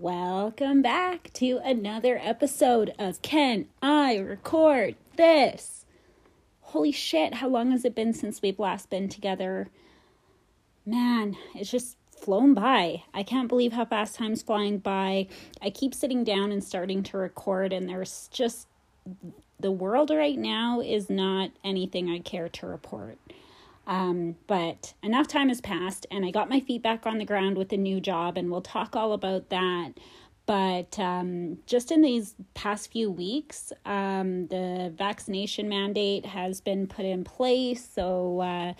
Welcome back to another episode of Can I Record This? Holy shit, how long has it been since we've last been together? Man, it's just flown by. I can't believe how fast time's flying by. I keep sitting down and starting to record, and there's just... the world right now is not anything I care to report. But enough time has passed, and I got my feet back on the ground with a new job, and we'll talk all about that. But just in these past few weeks, the vaccination mandate has been put in place. So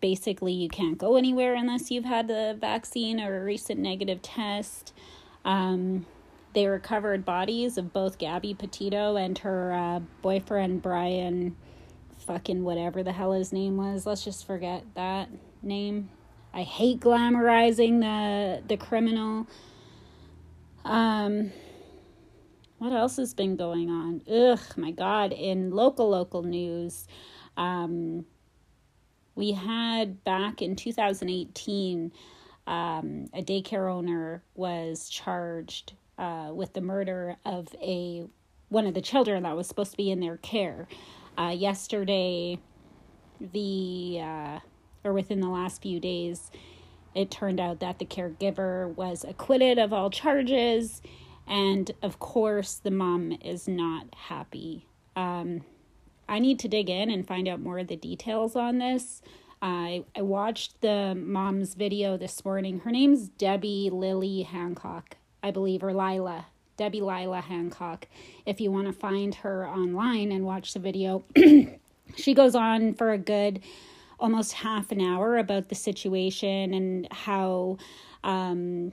basically, you can't go anywhere unless you've had the vaccine or a recent negative test. They recovered bodies of both Gabby Petito and her boyfriend, Brian. Fucking whatever the hell his name was. Let's just forget that name. I hate glamorizing the criminal. What else has been going on? Ugh, my God. In local news, we had back in 2018, a daycare owner was charged with the murder of one of the children that was supposed to be in their care. Yesterday, or within the last few days, it turned out that the caregiver was acquitted of all charges. And of course, the mom is not happy. I need to dig in and find out more of the details on this. I watched the mom's video this morning. Her name's Debbie Lila Hancock, I believe, or Lila. Debbie Lila Hancock, if you want to find her online and watch the video. She goes on for a good almost half an hour about the situation and how the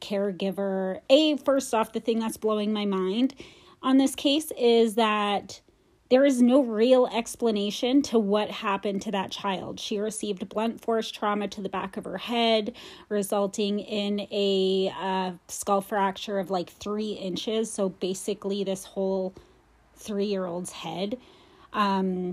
caregiver... first off, the thing that's blowing my mind on this case is that there is no real explanation to what happened to that child. She received blunt force trauma to the back of her head, resulting in a skull fracture of like 3 inches. So basically this whole 3-year-old's head. As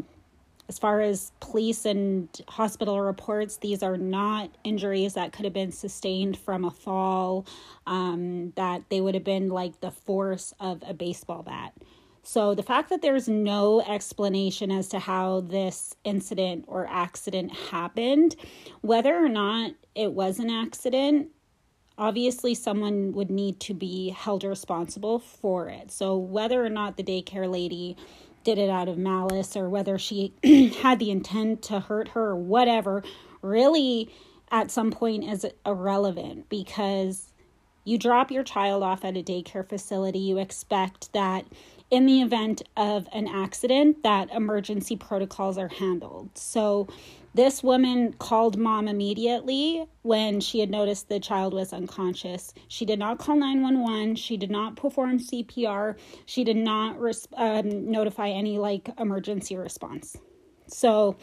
far as police and hospital reports, these are not injuries that could have been sustained from a fall, that they would have been like the force of a baseball bat. So the fact that there's no explanation as to how this incident or accident happened, whether or not it was an accident, obviously someone would need to be held responsible for it. So whether or not the daycare lady did it out of malice or whether she had the intent to hurt her or whatever, really at some point is irrelevant, because you drop your child off at a daycare facility, you expect that in the event of an accident, that emergency protocols are handled. So this woman called mom immediately when she had noticed the child was unconscious. She did not call 911. She did not perform CPR. She did not notify any emergency response. So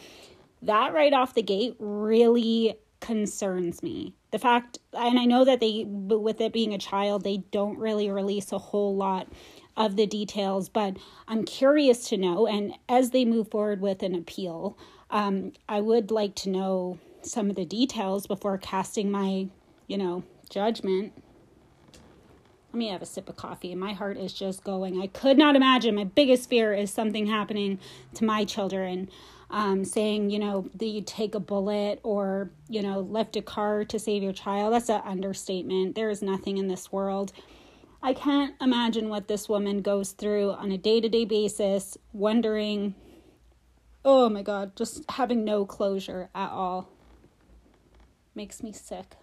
that right off the gate really concerns me. The fact, and I know that with it being a child, they don't really release a whole lot of the details, but I'm curious to know, and as they move forward with an appeal, I would like to know some of the details before casting my, judgment. Let me have a sip of coffee. My heart is just going. I could not imagine. My biggest fear is something happening to my children, saying, that you take a bullet or, left a car to save your child. That's an understatement. There is nothing in this world. I can't imagine what this woman goes through on a day-to-day basis, wondering, oh my God, just having no closure at all. Makes me sick.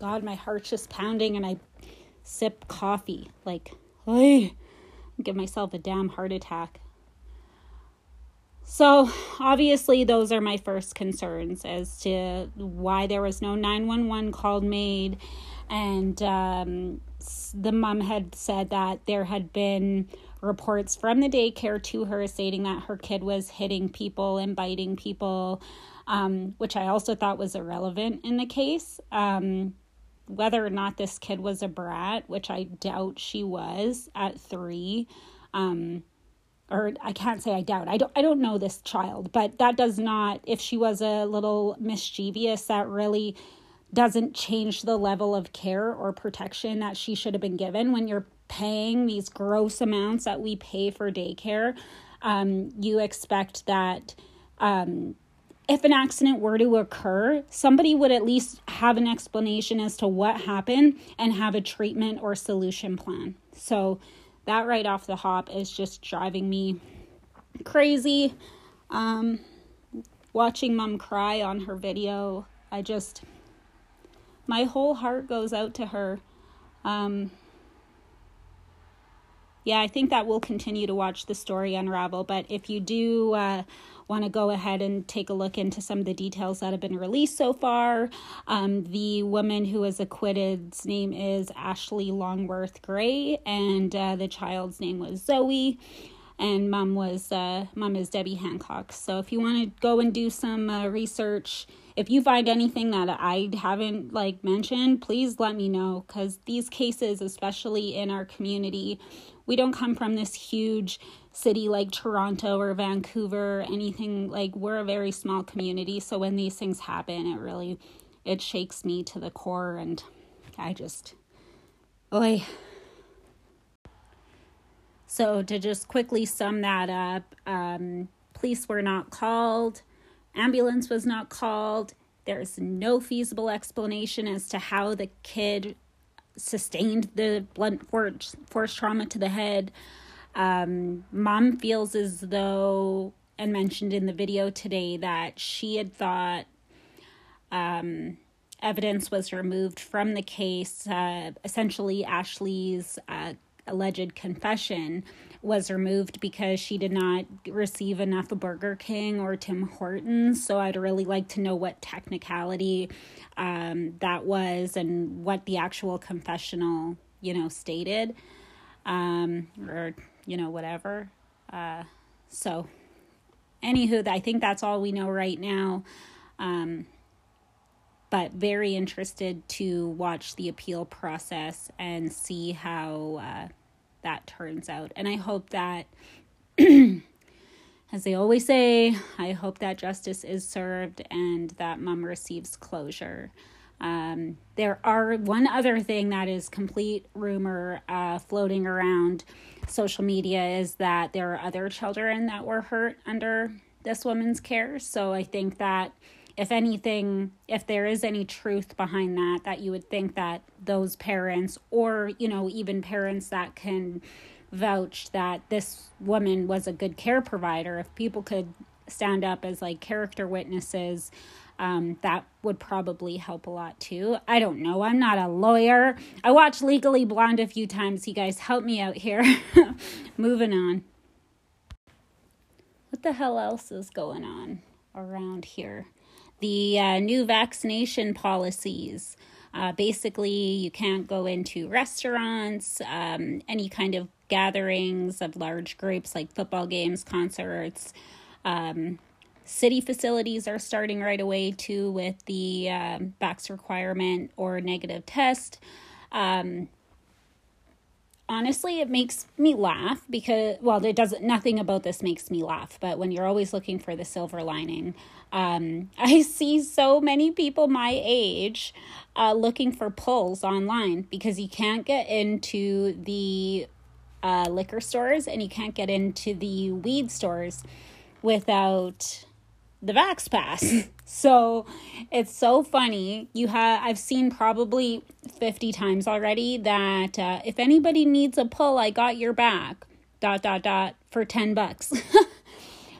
God, my heart's just pounding and I sip coffee. Give myself a damn heart attack. So obviously those are my first concerns as to why there was no 911 call made. And the mom had said that there had been reports from the daycare to her stating that her kid was hitting people and biting people, which I also thought was irrelevant in the case. Whether or not this kid was a brat, which I doubt she was at 3, or I can't say I doubt. I don't know this child, but that does not, if she was a little mischievous, that really doesn't change the level of care or protection that she should have been given. When you're paying these gross amounts that we pay for daycare, you expect that if an accident were to occur, somebody would at least have an explanation as to what happened and have a treatment or solution plan. So that right off the hop is just driving me crazy. Watching mom cry on her video, my whole heart goes out to her. I think that we'll continue to watch the story unravel. But if you do want to go ahead and take a look into some of the details that have been released so far, the woman who was acquitted's name is Ashley Longworth Gray, and the child's name was Zoey, and mom is Debbie Hancock. So if you want to go and do some research, if you find anything that I haven't mentioned, please let me know, because these cases, especially in our community, we don't come from this huge city like Toronto or Vancouver or anything. We're a very small community, so when these things happen, it shakes me to the core, and I just, oy. So to just quickly sum that up, police were not called. Ambulance was not called. There's no feasible explanation as to how the kid sustained the blunt force trauma to the head. Mom feels as though, and mentioned in the video today, that she had thought evidence was removed from the case. Essentially, Ashley's alleged confession was removed because she did not receive enough of Burger King or Tim Hortons. So I'd really like to know what technicality that was and what the actual confessional, stated, whatever. So anywho, I think that's all we know right now. But very interested to watch the appeal process and see how that turns out. And I hope that, as they always say, I hope that justice is served and that mom receives closure. There are one other thing that is complete rumor floating around social media, is that there are other children that were hurt under this woman's care. So I think that if anything, if there is any truth behind that you would think that those parents, or, even parents that can vouch that this woman was a good care provider, if people could stand up as character witnesses, that would probably help a lot too. I don't know. I'm not a lawyer. I watched Legally Blonde a few times. You guys help me out here. Moving on. What the hell else is going on around here? The new vaccination policies. Basically, you can't go into restaurants, any kind of gatherings of large groups like football games, concerts. City facilities are starting right away too with the vax requirement or negative test. Honestly, it makes me laugh because, it doesn't, nothing about this makes me laugh, but when you're always looking for the silver lining, I see so many people my age looking for pulls online because you can't get into the liquor stores and you can't get into the weed stores without the vax pass. So it's so funny. I've seen probably 50 times already that if anybody needs a pull, I got your back, ... for $10.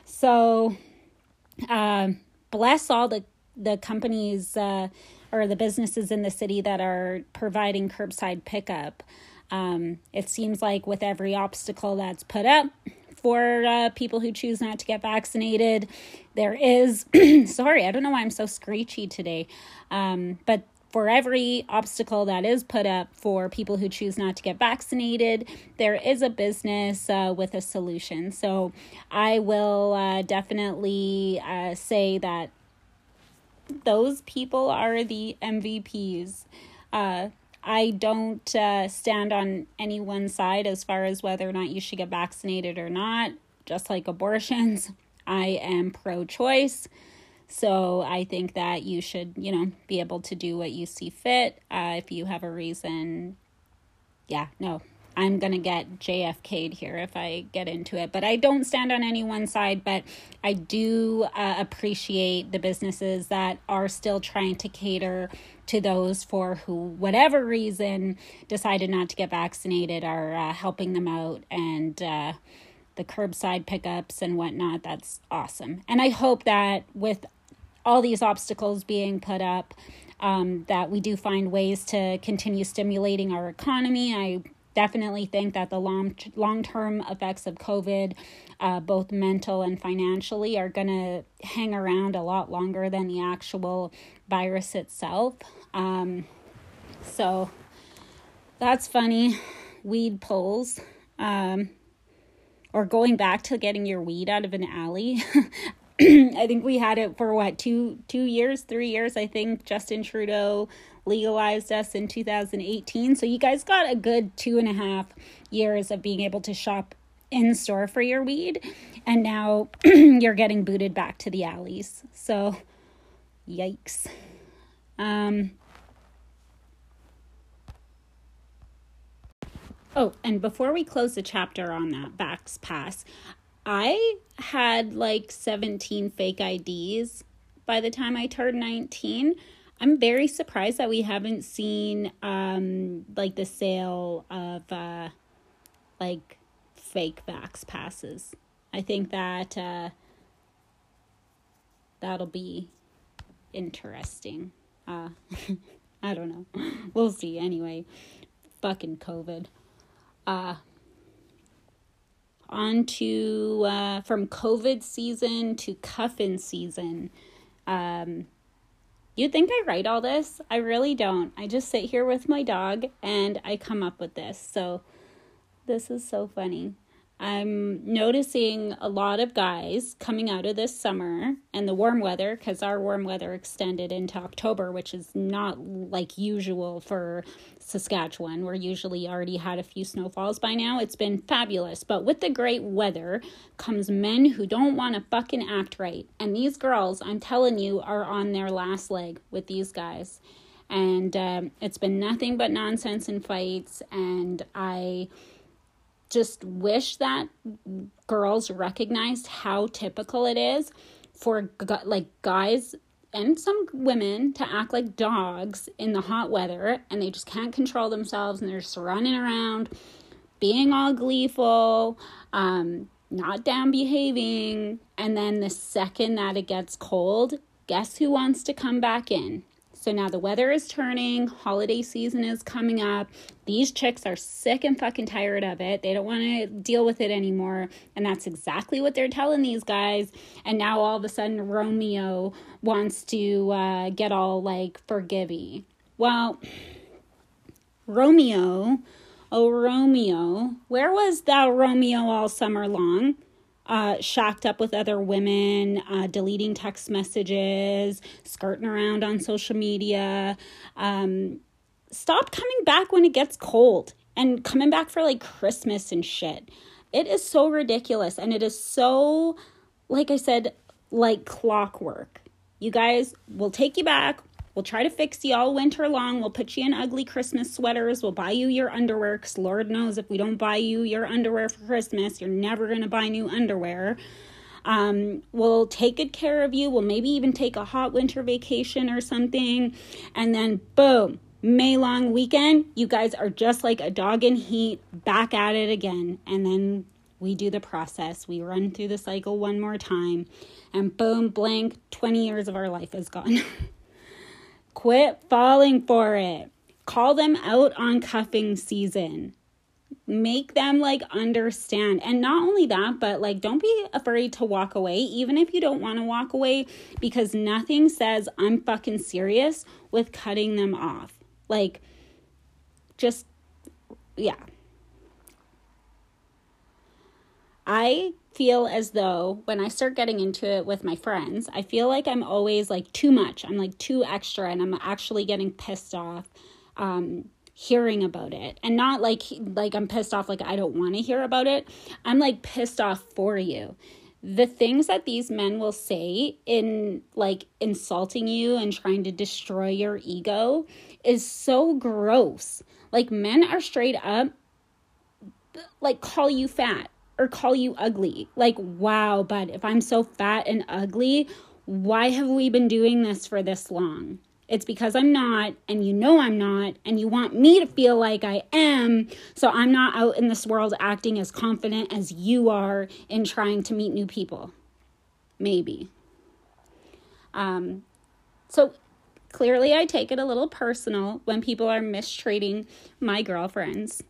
So bless all the companies or the businesses in the city that are providing curbside pickup. It seems like with every obstacle that's put up for people who choose not to get vaccinated, there is, sorry, I don't know why I'm so screechy today, but for every obstacle that is put up for people who choose not to get vaccinated, there is a business with a solution. So I will definitely say that those people are the MVPs. I don't stand on anyone's side as far as whether or not you should get vaccinated or not. just like abortions. I am pro-choice. So I think that you should, you know, be able to do what you see fit. If you have a reason, yeah, no, I'm going to get JFK'd here if I get into it. But I don't stand on any one side, but I do appreciate the businesses that are still trying to cater to those for who, whatever reason, decided not to get vaccinated, are helping them out, and the curbside pickups and whatnot. That's awesome. And I hope that with all these obstacles being put up, that we do find ways to continue stimulating our economy. I definitely think that the long-term effects of COVID, both mental and financially, are going to hang around a lot longer than the actual virus itself. So that's funny. Weed pulls, or going back to getting your weed out of an alley. I think we had it for, what, three years, I think. Justin Trudeau legalized us in 2018. So you guys got a good 2.5 years of being able to shop in store for your weed. And now you're getting booted back to the alleys. So, yikes. Oh, and before we close the chapter on that Vax Pass, I had like 17 fake IDs by the time I turned 19. I'm very surprised that we haven't seen like the sale of like fake Vax passes. I think that that'll be interesting. I don't know. We'll see. Anyway, fucking COVID. On to from COVID season to cuffin season. You'd think I write all this. I really don't. I just sit here with my dog and I come up with this. So this is so funny. I'm noticing a lot of guys coming out of this summer and the warm weather, because our warm weather extended into October, which is not like usual for Saskatchewan. We're usually already had a few snowfalls by now. It's been fabulous. But with the great weather comes men who don't want to fucking act right. And these girls, I'm telling you, are on their last leg with these guys. And it's been nothing but nonsense and fights. And I just wish that girls recognized how typical it is for like guys and some women to act like dogs in the hot weather, and they just can't control themselves, and they're just running around being all gleeful, not down behaving. And then the second that it gets cold, guess who wants to come back in? So now the weather is turning, holiday season is coming up. These chicks are sick and fucking tired of it. They don't want to deal with it anymore. And that's exactly what they're telling these guys. And now all of a sudden Romeo wants to get all like forgivey. Well, Romeo, oh Romeo, where was thou Romeo all summer long? Shacked up with other women, deleting text messages, skirting around on social media. Stop coming back when it gets cold and coming back for like Christmas and shit. It is so ridiculous. And it is so, like I said, like clockwork. You guys, we'll take you back. We'll try to fix you all winter long. We'll put you in ugly Christmas sweaters. We'll buy you your underwear, because Lord knows if we don't buy you your underwear for Christmas, you're never going to buy new underwear. We'll take good care of you. We'll maybe even take a hot winter vacation or something. And then boom, May long weekend, you guys are just like a dog in heat, back at it again. And then we do the process. We run through the cycle one more time. And boom, blank, 20 years of our life is gone. Quit falling for it. Call them out on cuffing season. Make them like understand. And not only that, but like don't be afraid to walk away, even if you don't want to walk away, because nothing says I'm fucking serious with cutting them off. Like just, yeah. I feel as though when I start getting into it with my friends, I feel like I'm always like too much. I'm like too extra, and I'm actually getting pissed off hearing about it. And not like I'm pissed off, like I don't want to hear about it. I'm like pissed off for you. The things that these men will say in like insulting you and trying to destroy your ego is so gross. Like, men are straight up like call you fat or call you ugly. Like, wow, but if I'm so fat and ugly, why have we been doing this for this long? It's because I'm not, and you know I'm not, and you want me to feel like I am, so I'm not out in this world acting as confident as you are in trying to meet new people. Maybe. So clearly I take it a little personal when people are mistreating my girlfriends.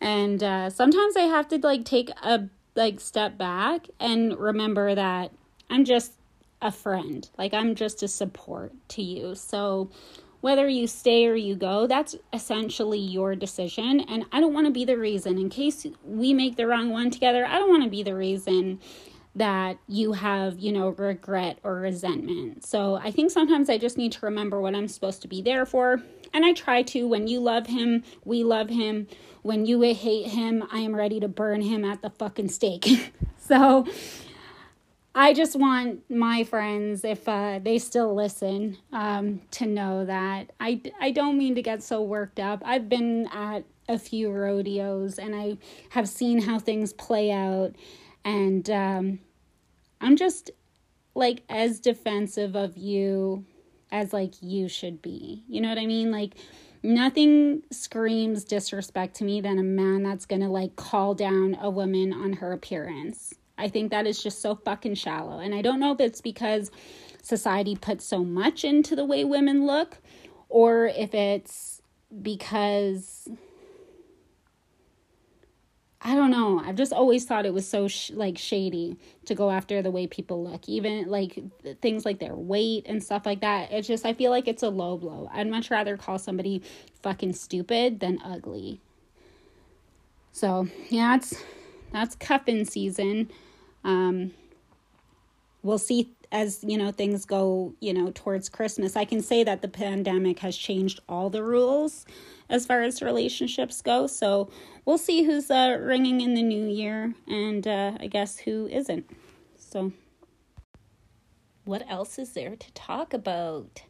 And sometimes I have to like take a like step back and remember that I'm just a friend. Like, I'm just a support to you. So whether you stay or you go, that's essentially your decision. And I don't want to be the reason, in case we make the wrong one together, I don't want to be the reason that you have, you know, regret or resentment. So I think sometimes I just need to remember what I'm supposed to be there for. And I try to. When you love him, we love him. When you hate him, I am ready to burn him at the fucking stake. So I just want my friends, if they still listen, to know that I don't mean to get so worked up. I've been at a few rodeos, and I have seen how things play out, and I'm just, like, as defensive of you as, like, you should be. You know what I mean? Like, nothing screams disrespect to me than a man that's gonna, like, call down a woman on her appearance. I think that is just so fucking shallow. And I don't know if it's because society puts so much into the way women look, or if it's because, I don't know. I've just always thought it was so shady to go after the way people look, even like things like their weight and stuff like that. It's just, I feel like it's a low blow. I'd much rather call somebody fucking stupid than ugly. So yeah, that's cuffing season. We'll see as, you know, things go, you know, towards Christmas. I can say that the pandemic has changed all the rules as far as relationships go. So we'll see who's ringing in the new year, and I guess who isn't. So what else is there to talk about?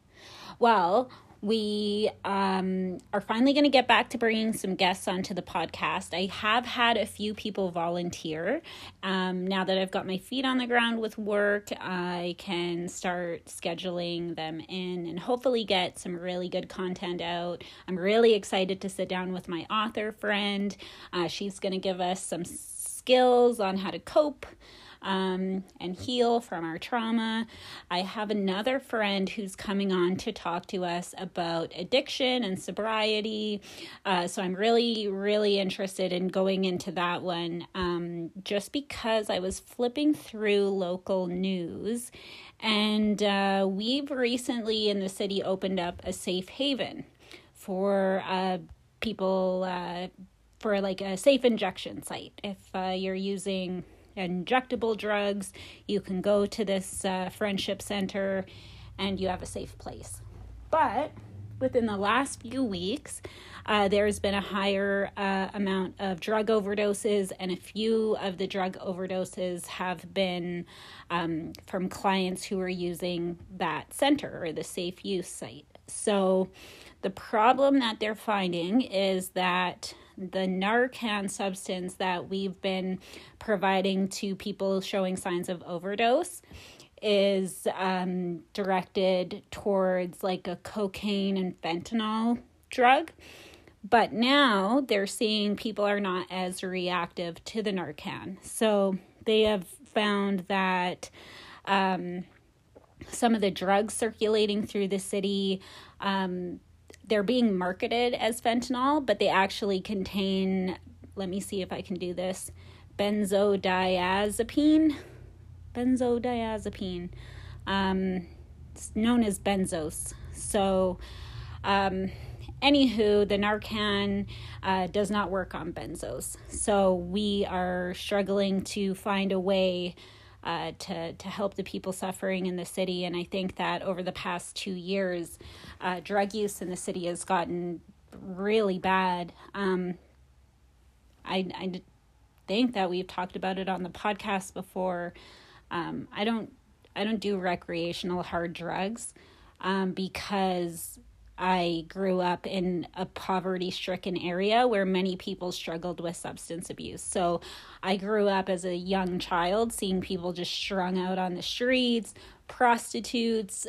Well, we are finally going to get back to bringing some guests onto the podcast. I have had a few people volunteer. Now that I've got my feet on the ground with work, I can start scheduling them in and hopefully get some really good content out. I'm really excited to sit down with my author friend. She's going to give us some skills on how to cope and heal from our trauma. I have another friend who's coming on to talk to us about addiction and sobriety. So I'm really, really interested in going into that one, just because I was flipping through local news, and we've recently in the city opened up a safe haven for people, for like a safe injection site. If you're using injectable drugs, you can go to this friendship center and you have a safe place. But within the last few weeks, there's been a higher amount of drug overdoses, and a few of the drug overdoses have been from clients who are using that center or the safe use site. So the problem that they're finding is that the Narcan substance that we've been providing to people showing signs of overdose is directed towards like a cocaine and fentanyl drug. But now they're seeing people are not as reactive to the Narcan. So they have found that some of the drugs circulating through the city, they're being marketed as fentanyl, but they actually contain, let me see if I can do this, benzodiazepine, it's known as benzos. So, anywho, the Narcan does not work on benzos. So we are struggling to find a way to help the people suffering in the city. And I think that over the past 2 years, drug use in the city has gotten really bad. I think that we've talked about it on the podcast before. I don't do recreational hard drugs because I grew up in a poverty-stricken area where many people struggled with substance abuse. So I grew up as a young child seeing people just strung out on the streets, prostitutes,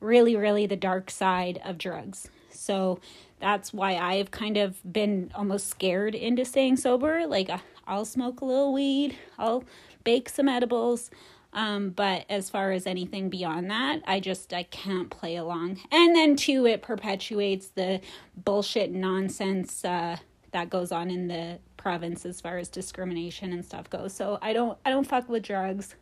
really the dark side of drugs. So that's why I've kind of been almost scared into staying sober. Like, I'll smoke a little weed, I'll bake some edibles, but as far as anything beyond that, I can't play along. And then too, it perpetuates the bullshit nonsense that goes on in the province as far as discrimination and stuff goes. So I don't fuck with drugs,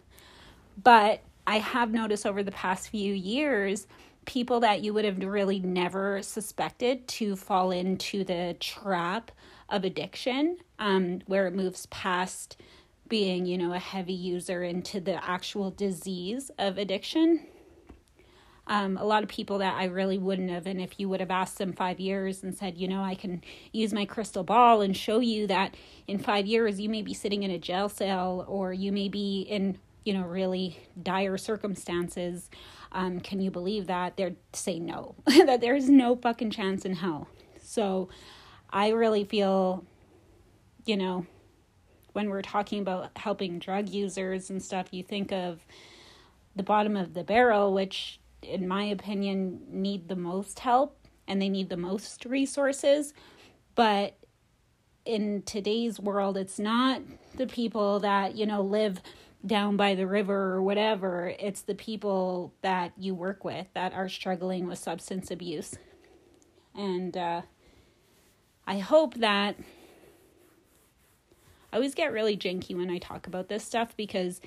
but I have noticed over the past few years, people that you would have really never suspected to fall into the trap of addiction, where it moves past being, a heavy user into the actual disease of addiction. A lot of people that I really wouldn't have, and if you would have asked them 5 years and said, I can use my crystal ball and show you that in 5 years you may be sitting in a jail cell, or you may be in, really dire circumstances. Can you believe that? They'd say no, that there's no fucking chance in hell. So I really feel, when we're talking about helping drug users and stuff, you think of the bottom of the barrel, which in my opinion need the most help and they need the most resources. But in today's world, it's not the people that, live down by the river or whatever. It's the people that you work with that are struggling with substance abuse. And I hope that... I always get really janky when I talk about this stuff because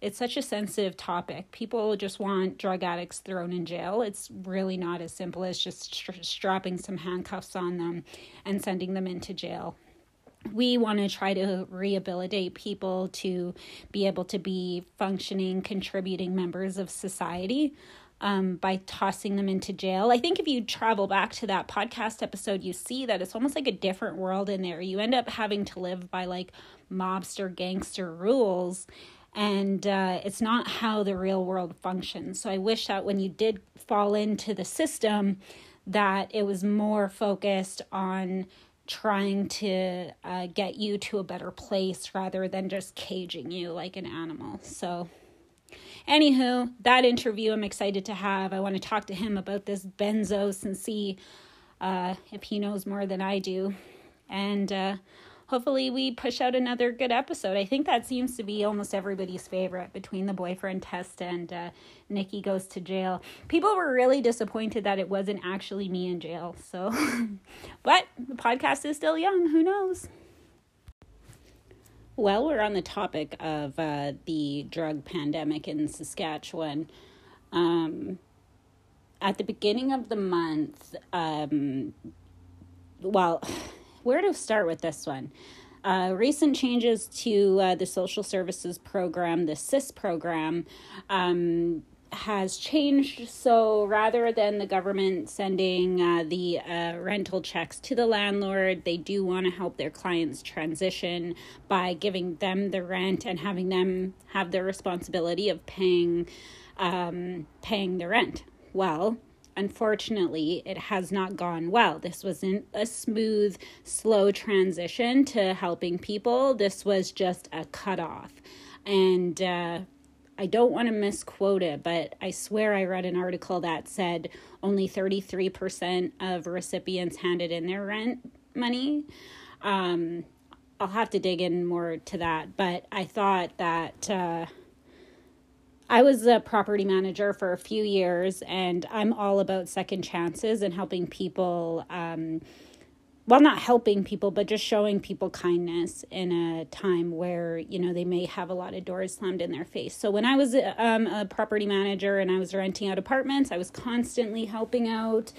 it's such a sensitive topic. People just want drug addicts thrown in jail. It's really not as simple as just strapping some handcuffs on them and sending them into jail. We want to try to rehabilitate people to be able to be functioning, contributing members of society by tossing them into jail. I think if you travel back to that podcast episode, you see that it's almost like a different world in there. You end up having to live by like mobster gangster rules, and it's not how the real world functions. So I wish that when you did fall into the system, that it was more focused on trying to get you to a better place rather than just caging you like an animal. So... anywho, that interview I'm excited to have. I want to talk to him about this benzos and see if he knows more than I do. And hopefully we push out another good episode. I think that seems to be almost everybody's favorite, between the boyfriend test and Nikki goes to jail. People were really disappointed that it wasn't actually me in jail. So, but the podcast is still young. Who knows? Well, we're on the topic of the drug pandemic in Saskatchewan. At the beginning of the month, where to start with this one? Recent changes to the social services program, the SIS program, has changed. So rather than the government sending the rental checks to the landlord, they do want to help their clients transition by giving them the rent and having them have the responsibility of paying the rent. Well, unfortunately, it has not gone well. This wasn't a smooth, slow transition to helping people. This was just a cutoff. And I don't want to misquote it, but I swear I read an article that said only 33% of recipients handed in their rent money. I'll have to dig in more to that, but I thought that I was a property manager for a few years, and I'm all about second chances and helping people, not helping people, but just showing people kindness in a time where, they may have a lot of doors slammed in their face. So when I was a property manager and I was renting out apartments, I was constantly helping out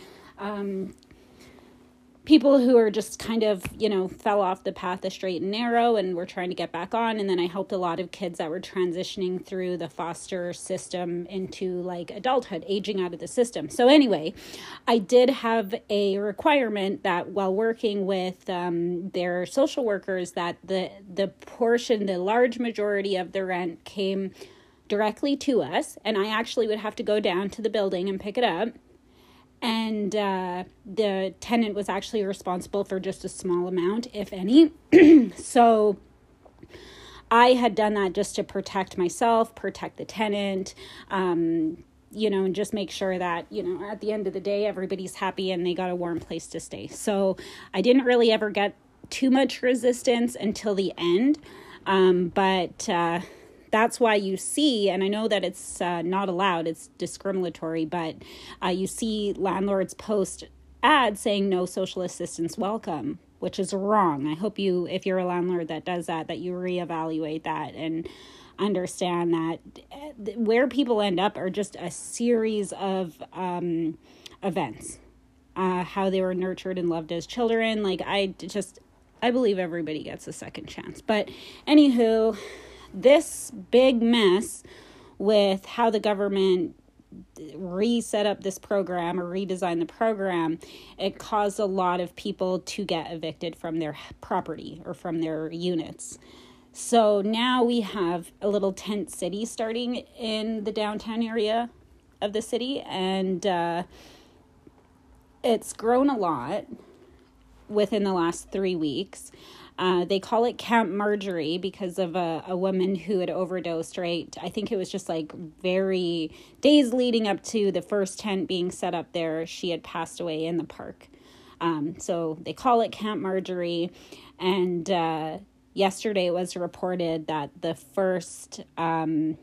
people who are just kind of, you know, fell off the path of straight and narrow and were trying to get back on. And then I helped a lot of kids that were transitioning through the foster system into like adulthood, aging out of the system. So anyway, I did have a requirement that while working with their social workers, that the portion, the large majority of the rent came directly to us. And I actually would have to go down to the building and pick it up. And the tenant was actually responsible for just a small amount, if any. So I had done that just to protect myself, protect the tenant, you know, and just make sure that, you know, at the end of the day, everybody's happy and they got a warm place to stay. So I didn't really ever get too much resistance until the end. But that's why you see, and I know that it's not allowed, it's discriminatory, but you see landlords post ads saying no social assistance welcome, which is wrong. I hope you, if you're a landlord that does that, that you reevaluate that and understand that where people end up are just a series of events, how they were nurtured and loved as children. Like I believe everybody gets a second chance. But anywho, this big mess with how the government reset up this program or redesigned the program, it caused a lot of people to get evicted from their property or from their units. So now we have a little tent city starting in the downtown area of the city, and it's grown a lot within the last 3 weeks. They call it Camp Marjorie because of a woman who had overdosed, right? I think it was just like very days leading up to the first tent being set up there. She had passed away in the park. So they call it Camp Marjorie. And yesterday it was reported that the first Camp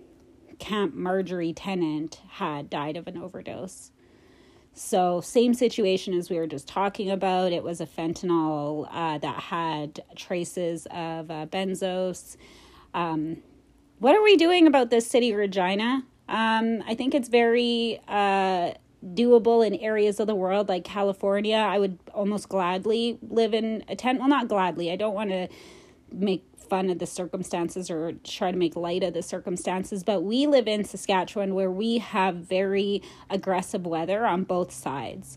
Marjorie tenant had died of an overdose. So same situation as we were just talking about. It was a fentanyl that had traces of benzos. What are we doing about this city, Regina? I think it's very doable in areas of the world like California. I would almost gladly live in a tent. Well, not gladly. I don't want to make fun of the circumstances or try to make light of the circumstances, but we live in Saskatchewan where we have very aggressive weather on both sides.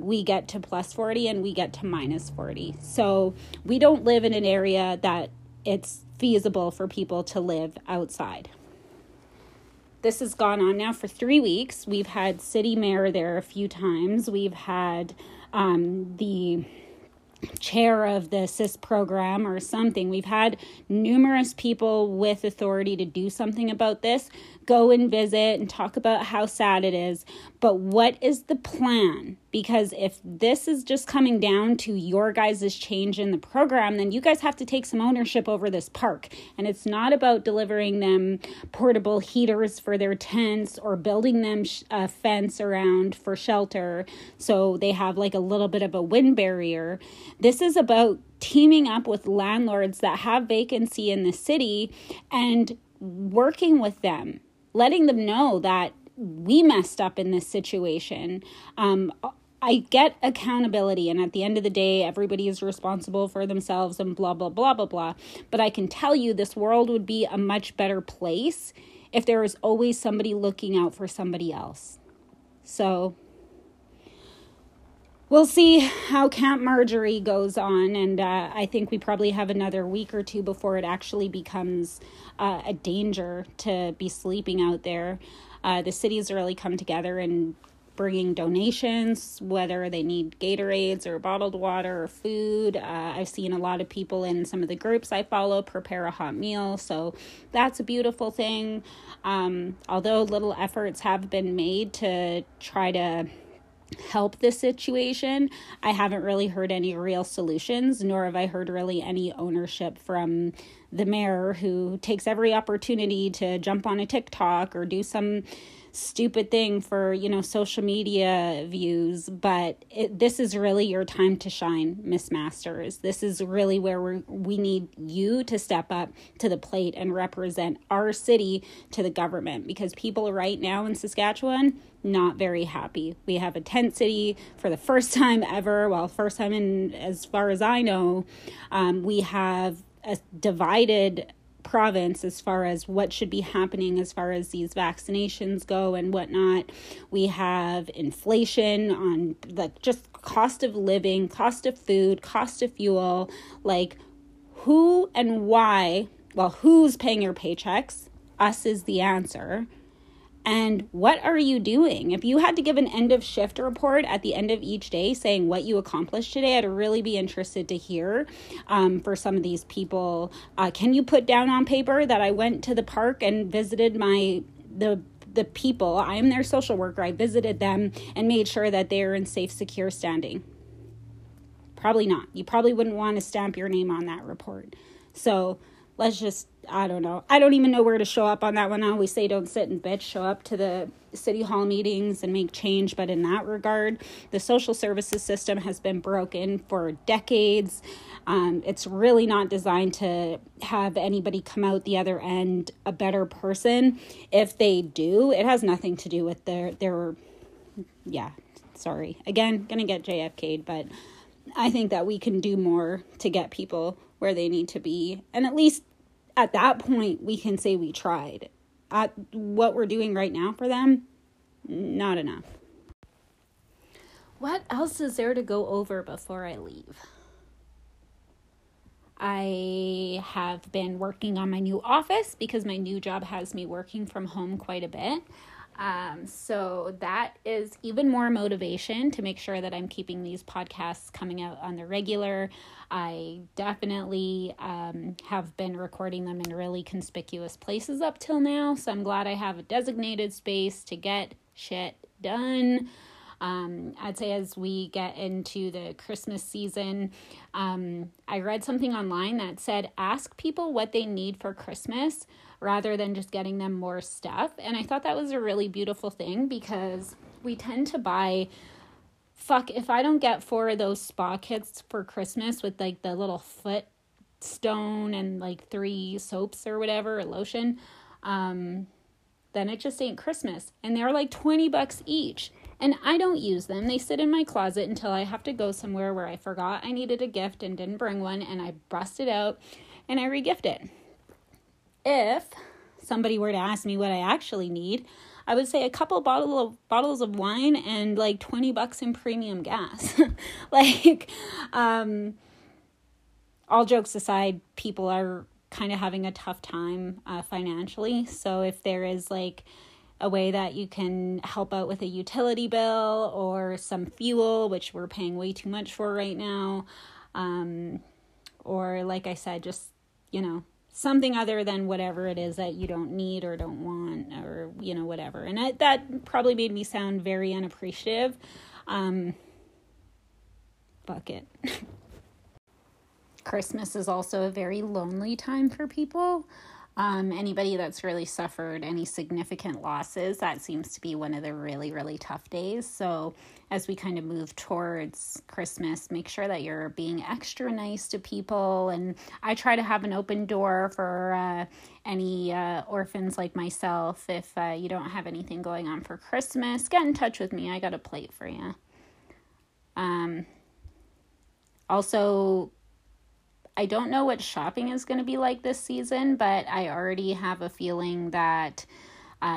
We get to plus 40 and we get to minus 40. So we don't live in an area that it's feasible for people to live outside. This has gone on now for 3 weeks. We've had city mayor there a few times. We've had the chair of the SIS program or something. We've had numerous people with authority to do something about this, go and visit and talk about how sad it is. But what is the plan? Because if this is just coming down to your guys' change in the program, then you guys have to take some ownership over this park. And it's not about delivering them portable heaters for their tents or building them a fence around for shelter so they have like a little bit of a wind barrier. This is about teaming up with landlords that have vacancy in the city and working with them, letting them know that we messed up in this situation. I get accountability, and at the end of the day, everybody is responsible for themselves and blah, blah, blah, blah, blah. But I can tell you this world would be a much better place if there was always somebody looking out for somebody else. So we'll see how Camp Marjorie goes on, and I think we probably have another week or two before it actually becomes a danger to be sleeping out there. The city's really come together and bringing donations, whether they need Gatorades or bottled water or food. I've seen a lot of people in some of the groups I follow prepare a hot meal, so that's a beautiful thing. Although little efforts have been made to try to help this situation, I haven't really heard any real solutions, nor have I heard really any ownership from the mayor, who takes every opportunity to jump on a TikTok or do some stupid thing for, you know, social media views. But this is really your time to shine, Miss Masters. This is really where we need you to step up to the plate and represent our city to the government, because people right now in Saskatchewan, not very happy. We have a tent city for the first time ever. Well, first time in, as far as I know. We have a divided province as far as what should be happening as far as these vaccinations go and whatnot. We have inflation on like just cost of living, cost of food, cost of fuel, like who and why, well, who's paying your paychecks? Us is the answer. And what are you doing? If you had to give an end of shift report at the end of each day saying what you accomplished today, I'd really be interested to hear for some of these people. Can you put down on paper that I went to the park and visited the people? I am their social worker. I visited them and made sure that they are in safe, secure standing. Probably not. You probably wouldn't want to stamp your name on that report. So let's just, I don't know. I don't even know where to show up on that one. I always say don't sit and bitch. Show up to the city hall meetings and make change. But in that regard, the social services system has been broken for decades. It's really not designed to have anybody come out the other end a better person. If they do, it has nothing to do with their yeah, sorry. Again, going to get JFK'd, but I think that we can do more to get people where they need to be. And at least at that point, we can say we tried. At what we're doing right now for them, not enough. What else is there to go over before I leave? I have been working on my new office because my new job has me working from home quite a bit. So that is even more motivation to make sure that I'm keeping these podcasts coming out on the regular. I definitely, have been recording them in really conspicuous places up till now. So I'm glad I have a designated space to get shit done. I'd say as we get into the Christmas season, I read something online that said, ask people what they need for Christmas rather than just getting them more stuff. And I thought that was a really beautiful thing because we tend to buy, if I don't get 4 of those spa kits for Christmas with like the little foot stone and like 3 soaps or whatever, or lotion, then it just ain't Christmas. And they're like $20 each. And I don't use them. They sit in my closet until I have to go somewhere where I forgot I needed a gift and didn't bring one, and I bust it out and I regift it. If somebody were to ask me what I actually need, I would say a couple bottles of wine and like $20 in premium gas. Like, all jokes aside, people are kind of having a tough time financially. So if there is like a way that you can help out with a utility bill or some fuel, which we're paying way too much for right now. Or like I said, just, you know, something other than whatever it is that you don't need or don't want or, you know, whatever. And that probably made me sound very unappreciative. Fuck it. Christmas is also a very lonely time for people. Anybody that's really suffered any significant losses, that seems to be one of the really, really tough days. So as we kind of move towards Christmas, make sure that you're being extra nice to people. And I try to have an open door for any orphans like myself. If you don't have anything going on for Christmas, get in touch with me. I got a plate for you. Also, I don't know what shopping is going to be like this season, but I already have a feeling that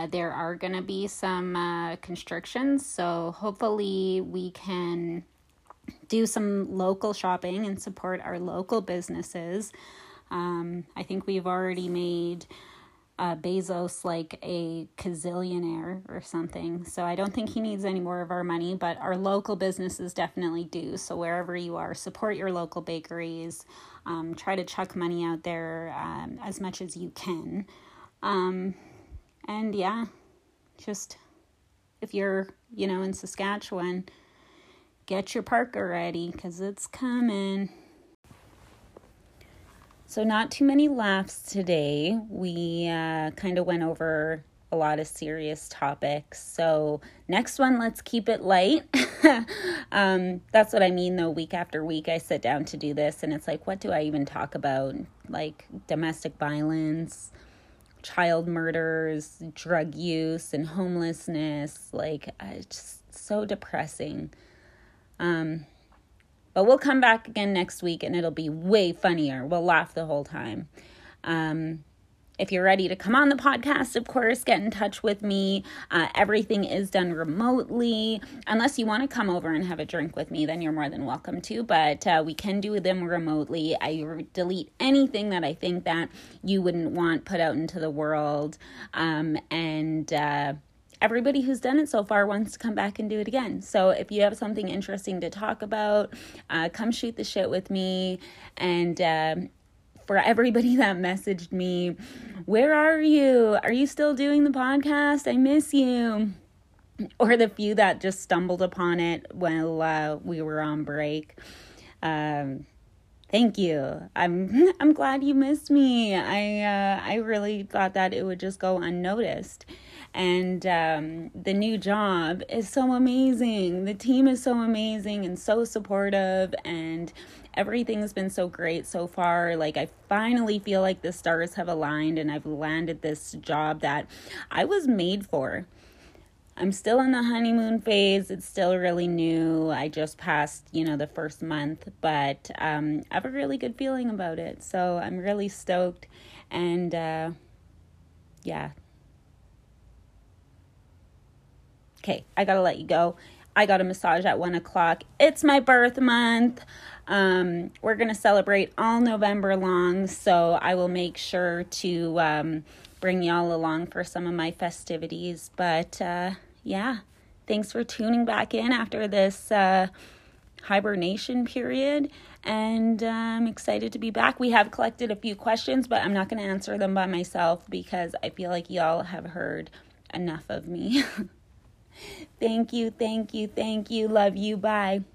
there are going to be some constrictions. So hopefully we can do some local shopping and support our local businesses. I think we've already made Bezos like a gazillionaire or something. So I don't think he needs any more of our money, but our local businesses definitely do. So wherever you are, support your local bakeries. Try to chuck money out there as much as you can. And yeah, just if you're, you know, in Saskatchewan, get your parka ready because it's coming. So not too many laughs today. We kind of went over a lot of serious topics. So next one, let's keep it light. That's what I mean, though. Week after week, I sit down to do this, and it's like, what do I even talk about? Like domestic violence, child murders, drug use, and homelessness. Like, it's just so depressing. But we'll come back again next week, and it'll be way funnier. We'll laugh the whole time. If you're ready to come on the podcast, of course, get in touch with me. Everything is done remotely. Unless you want to come over and have a drink with me, then you're more than welcome to. But we can do them remotely. I delete anything that I think that you wouldn't want put out into the world. Everybody who's done it so far wants to come back and do it again. So if you have something interesting to talk about, come shoot the shit with me. And for everybody that messaged me, where are you? Are you still doing the podcast? I miss you. Or the few that just stumbled upon it while we were on break. Thank you. I'm glad you missed me. I really thought that it would just go unnoticed. And the new job is so amazing. The team is so amazing and so supportive, and everything's been so great so far. Like, I finally feel like the stars have aligned and I've landed this job that I was made for. I'm still in the honeymoon phase. It's still really new. I just passed, the first month, but I have a really good feeling about it. So I'm really stoked. And yeah. Okay, I gotta let you go. I got a massage at 1:00. It's my birth month. We're gonna celebrate all November long, so I will make sure to bring y'all along for some of my festivities. But yeah, thanks for tuning back in after this hibernation period, and I'm excited to be back. We have collected a few questions, but I'm not gonna answer them by myself because I feel like y'all have heard enough of me. Thank you, thank you, thank you. Love you. Bye.